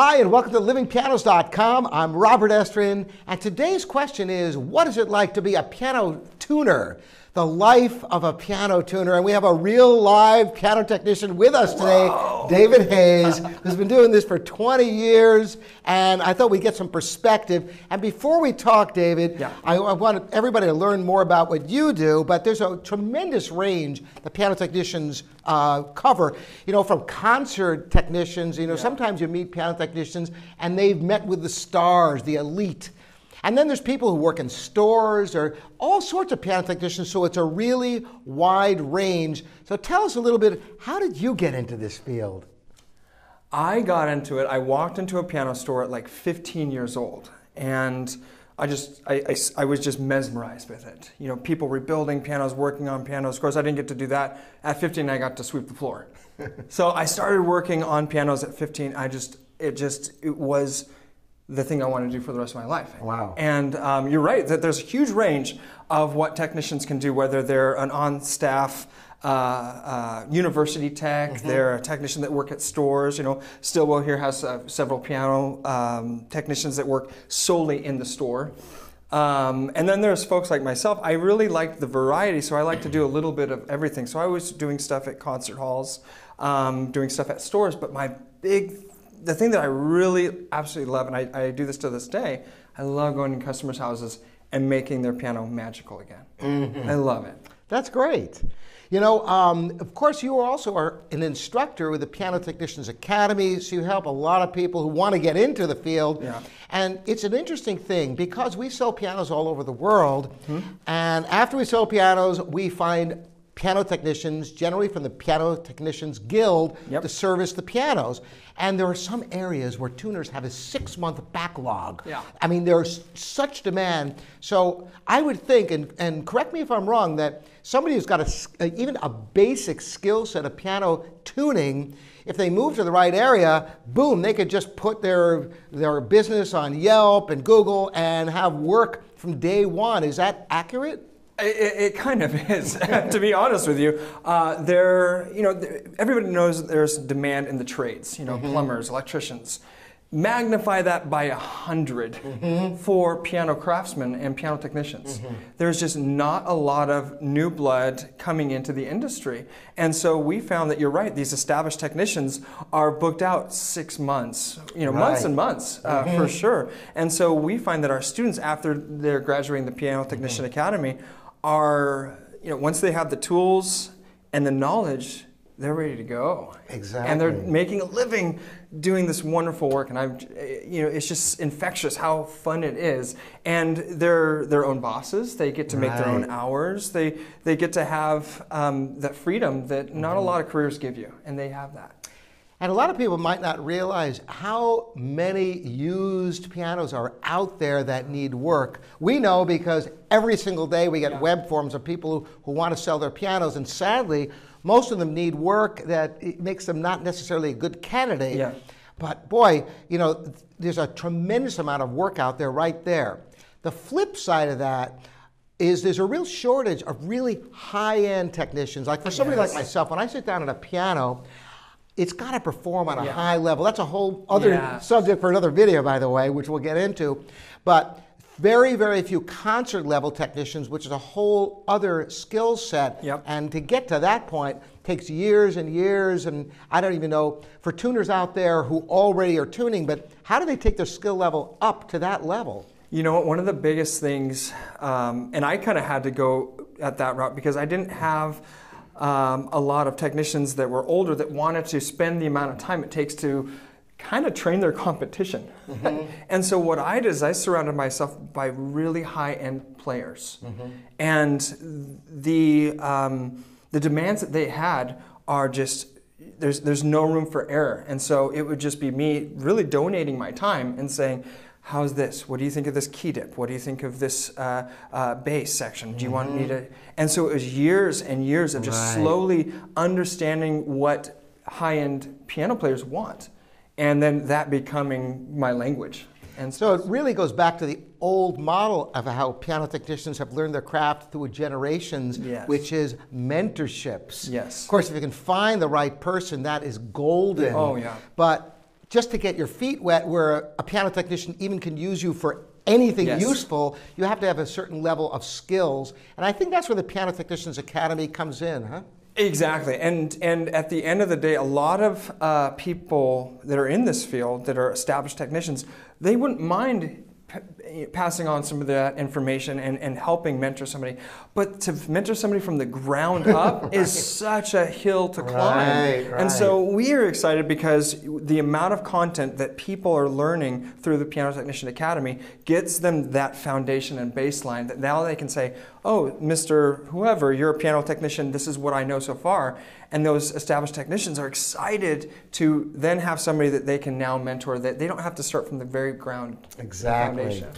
Hi, and welcome to livingpianos.com. I'm Robert Estrin, and today's question is, what is it like to be a piano tuner? The life of a piano tuner. And we have a real live piano technician with us today, David Hayes, who's been doing this for 20 years, and I thought we'd get some perspective. And before we talk, David, I want everybody to learn more about what you do, but there's a tremendous range that piano technicians cover, you know, from concert technicians, you know, sometimes you meet piano technicians and they've met with the stars, the elite. And then there's people who work in stores or all sorts of piano technicians, so it's a really wide range. So tell us a little bit, how did you get into this field? I got into it, I walked into a piano store at like 15 years old, and I was just mesmerized with it. You know, people rebuilding pianos, working on pianos. Of course, I didn't get to do that. At 15, I got to sweep the floor. So I started working on pianos at 15. It was the thing I want to do for the rest of my life. Wow. And you're right, that there's a huge range of what technicians can do, whether they're an on-staff university tech, they're a technician that work at stores. You know, Stillwell here has several piano technicians that work solely in the store. And then there's folks like myself. I really liked the variety, so I like to do a little bit of everything. So I was doing stuff at concert halls, doing stuff at stores, but the thing that I really absolutely love, and I do this to this day, I love going to customers' houses and making their piano magical again. I love it. That's great. You know, of course, you also are an instructor with the Piano Technicians Academy, so you help a lot of people who want to get into the field. Yeah. And it's an interesting thing, because we sell pianos all over the world, and after we sell pianos, we find piano technicians, generally from the Piano Technicians Guild, to service the pianos. And there are some areas where tuners have a 6-month backlog. Yeah. I mean, there's such demand. So I would think, and correct me if I'm wrong, that somebody who's got even a basic skill set of piano tuning, if they move to the right area, boom, they could just put their business on Yelp and Google and have work from day one. Is that accurate? It kind of is, to be honest with you. You know, everybody knows that there's demand in the trades. You know, plumbers, electricians. Magnify that by 100 for piano craftsmen and piano technicians. There's just not a lot of new blood coming into the industry, and so we found that you're right. These established technicians are booked out 6 months, you know, months and months for sure. And so we find that our students, after they're graduating the Piano Technician Academy, are, you know, once they have the tools and the knowledge, they're ready to go. Exactly. And they're making a living doing this wonderful work, and you know, it's just infectious how fun it is. And they're their own bosses. They get to make their own hours. They get to have that freedom that not a lot of careers give you, and they have that. And a lot of people might not realize how many used pianos are out there that need work. We know because every single day we get web forms of people who want to sell their pianos, and sadly, most of them need work that makes them not necessarily a good candidate. Yeah. But boy, you know, there's a tremendous amount of work out there right there. The flip side of that is there's a real shortage of really high-end technicians. Like for somebody like myself, when I sit down at a piano, it's got to perform on a high level. That's a whole other subject for another video, by the way, which we'll get into. But very, very few concert level technicians, which is a whole other skill set. And to get to that point takes years and years, and I don't even know, for tuners out there who already are tuning, but how do they take their skill level up to that level? You know, one of the biggest things, and I kind of had to go at that route because I didn't have a lot of technicians that were older that wanted to spend the amount of time it takes to kind of train their competition. And so what I did is I surrounded myself by really high-end players. And the demands that they had are just, there's no room for error. And so it would just be me really donating my time and saying, how's this? What do you think of this key dip? What do you think of this bass section? Do you want me to? And so it was years and years of just slowly understanding what high-end piano players want, and then that becoming my language. And so it really goes back to the old model of how piano technicians have learned their craft through generations, which is mentorships. Of course, if you can find the right person, that is golden. But just to get your feet wet, where a piano technician even can use you for anything useful, you have to have a certain level of skills. And I think that's where the Piano Technicians Academy comes in, huh? Exactly. And at the end of the day, a lot of people that are in this field, that are established technicians, they wouldn't mind passing on some of that information and helping mentor somebody. But to mentor somebody from the ground up is such a hill to climb. Right. And so we are excited because the amount of content that people are learning through the Piano Technician Academy gets them that foundation and baseline that now they can say, oh, Mr. Whoever, you're a piano technician, this is what I know so far. And those established technicians are excited to then have somebody that they can now mentor, that they don't have to start from the very ground. Exactly. Foundation.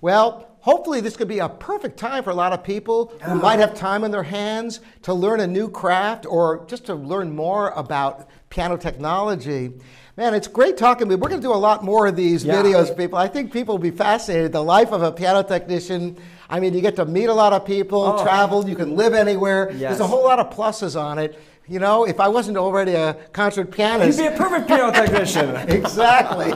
Well, hopefully this could be a perfect time for a lot of people who might have time on their hands to learn a new craft or just to learn more about piano technology. Man, it's great talking to you. We're going to do a lot more of these videos, people. I think people will be fascinated. The life of a piano technician. I mean, you get to meet a lot of people, travel, you can live anywhere. There's a whole lot of pluses on it. You know, if I wasn't already a concert pianist, you'd be a perfect piano technician. Exactly.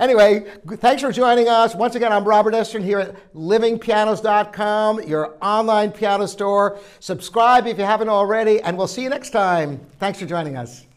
Anyway, thanks for joining us. Once again, I'm Robert Estrin here at livingpianos.com, your online piano store. Subscribe if you haven't already, and we'll see you next time. Thanks for joining us.